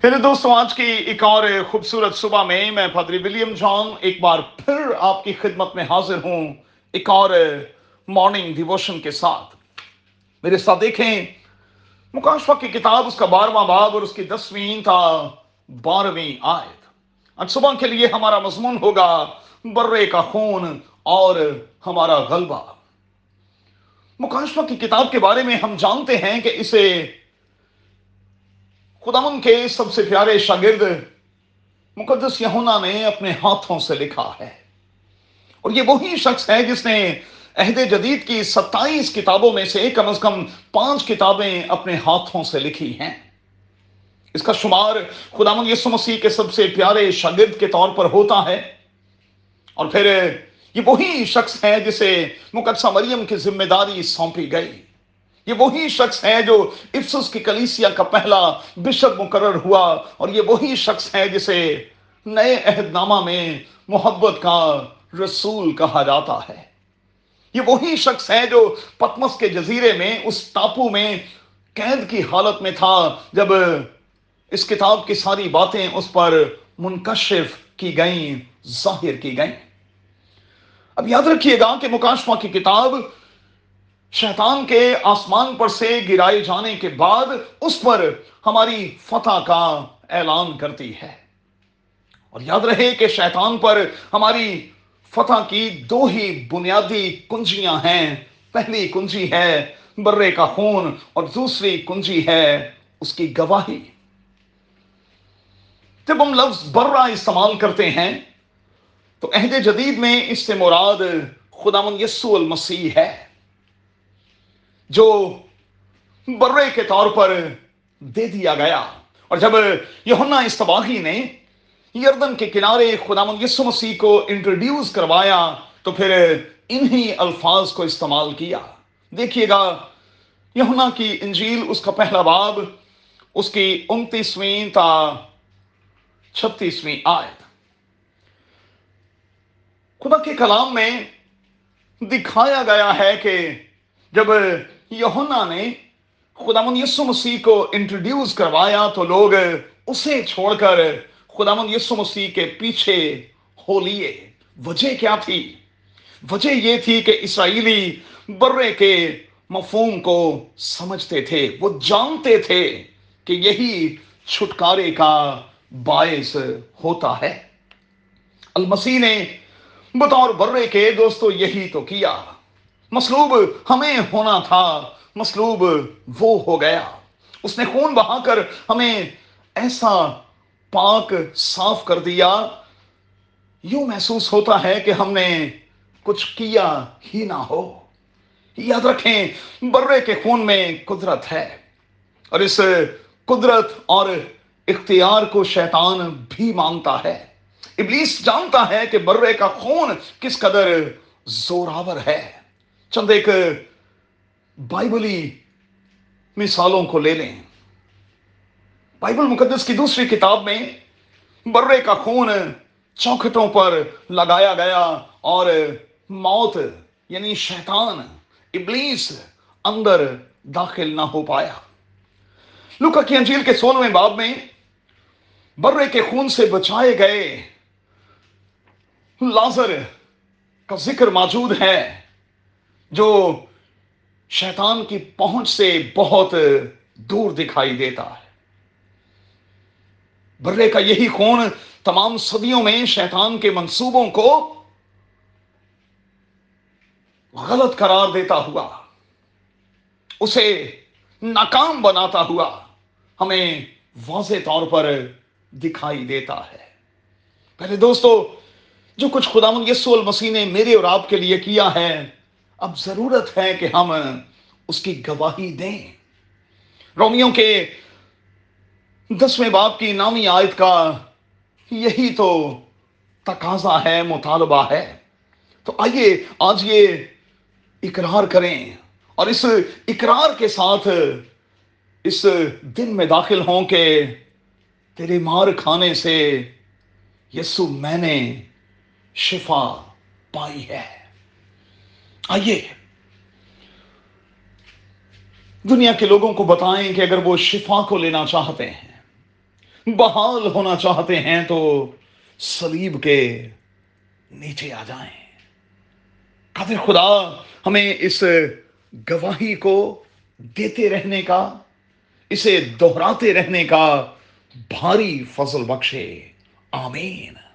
پھر دوستوں آج کی ایک اور خوبصورت صبح میں میں پادری ولیم جان ایک بار پھر آپ کی خدمت میں حاضر ہوں ایک اور مارننگ ڈیووشن کے ساتھ۔ میرے ساتھ دیکھیں مکاشفہ کی کتاب اس کا 12واں باب اور اس کی 10ویں تا 12ویں آیت۔ آج صبح کے لیے ہمارا مضمون ہوگا برے کا خون اور ہمارا غلبہ۔ مکاشفہ کی کتاب کے بارے میں ہم جانتے ہیں کہ اسے خداوند کے سب سے پیارے شاگرد مقدس یوحنا نے اپنے ہاتھوں سے لکھا ہے، اور یہ وہی شخص ہے جس نے عہد جدید کی 27 کتابوں میں سے کم از کم 5 کتابیں اپنے ہاتھوں سے لکھی ہیں۔ اس کا شمار خداوند یسوع مسیح کے سب سے پیارے شاگرد کے طور پر ہوتا ہے، اور پھر یہ وہی شخص ہے جسے مقدسہ مریم کی ذمہ داری سونپی گئی۔ یہ وہی شخص ہے جو افسس کی کلیسیا کا پہلا بشپ مقرر ہوا، اور یہ وہی شخص ہے جسے نئے عہد نامہ میں محبت کا رسول کہا جاتا ہے۔ یہ وہی شخص ہے جو پتمس کے جزیرے میں اس ٹاپو میں قید کی حالت میں تھا جب اس کتاب کی ساری باتیں اس پر منکشف کی گئیں، ظاہر کی گئیں۔ اب یاد رکھیے گا کہ مکاشفہ کی کتاب شیطان کے آسمان پر سے گرائے جانے کے بعد اس پر ہماری فتح کا اعلان کرتی ہے، اور یاد رہے کہ شیطان پر ہماری فتح کی 2 ہی بنیادی کنجیاں ہیں۔ پہلی کنجی ہے برے کا خون، اور دوسری کنجی ہے اس کی گواہی۔ جب ہم لفظ برہ استعمال کرتے ہیں تو عہد جدید میں اس سے مراد خداوند یسوع المسیح ہے، جو برے کے طور پر دے دیا گیا۔ اور جب یوحنا اصطباغی نے یردن کے کنارے خداوند یسوع مسیح کو انٹروڈیوس کروایا تو پھر انہی الفاظ کو استعمال کیا۔ دیکھیے گا یوحنا کی انجیل اس کا پہلا باب اس کی 29ویں تا 36ویں آیت۔ خدا کے کلام میں دکھایا گیا ہے کہ جب یوحنا نے خداوند یسوع مسیح کو انٹروڈیوس کروایا تو لوگ اسے چھوڑ کر خداوند یسوع مسیح کے پیچھے ہو لیے۔ وجہ کیا تھی؟ وجہ یہ تھی کہ اسرائیلی برے کے مفہوم کو سمجھتے تھے، وہ جانتے تھے کہ یہی چھٹکارے کا باعث ہوتا ہے۔ المسیح نے بطور برے کے دوستو یہی تو کیا۔ مصلوب ہمیں ہونا تھا، مصلوب وہ ہو گیا۔ اس نے خون بہا کر ہمیں ایسا پاک صاف کر دیا، یوں محسوس ہوتا ہے کہ ہم نے کچھ کیا ہی نہ ہو۔ یاد رکھیں برے کے خون میں قدرت ہے، اور اس قدرت اور اختیار کو شیطان بھی مانتا ہے۔ ابلیس جانتا ہے کہ برے کا خون کس قدر زورآور ہے۔ چند ایک بائبلی مثالوں کو لے لیں۔ بائبل مقدس کی دوسری کتاب میں برے کا خون چوکھٹوں پر لگایا گیا، اور موت یعنی شیطان ابلیس اندر داخل نہ ہو پایا۔ لوکا کی انجیل کے 16ویں باب میں برے کے خون سے بچائے گئے لازر کا ذکر موجود ہے، جو شیطان کی پہنچ سے بہت دور دکھائی دیتا ہے۔ برے کا یہی خون تمام صدیوں میں شیطان کے منصوبوں کو غلط قرار دیتا ہوا، اسے ناکام بناتا ہوا ہمیں واضح طور پر دکھائی دیتا ہے۔ پہلے دوستو جو کچھ خداوند یسوع المسیح نے میرے اور آپ کے لیے کیا ہے، اب ضرورت ہے کہ ہم اس کی گواہی دیں۔ رومیوں کے 10ویں باب کی نامی آیت کا یہی تو تقاضا ہے، مطالبہ ہے۔ تو آئیے آج یہ اقرار کریں، اور اس اقرار کے ساتھ اس دن میں داخل ہوں کہ تیرے مار کھانے سے یسوع میں نے شفا پائی ہے۔ آئیے دنیا کے لوگوں کو بتائیں کہ اگر وہ شفا کو لینا چاہتے ہیں، بحال ہونا چاہتے ہیں تو صلیب کے نیچے آ جائیں. قادر خدا ہمیں اس گواہی کو دیتے رہنے کا، اسے دہراتے رہنے کا بھاری فضل بخشے. آمین.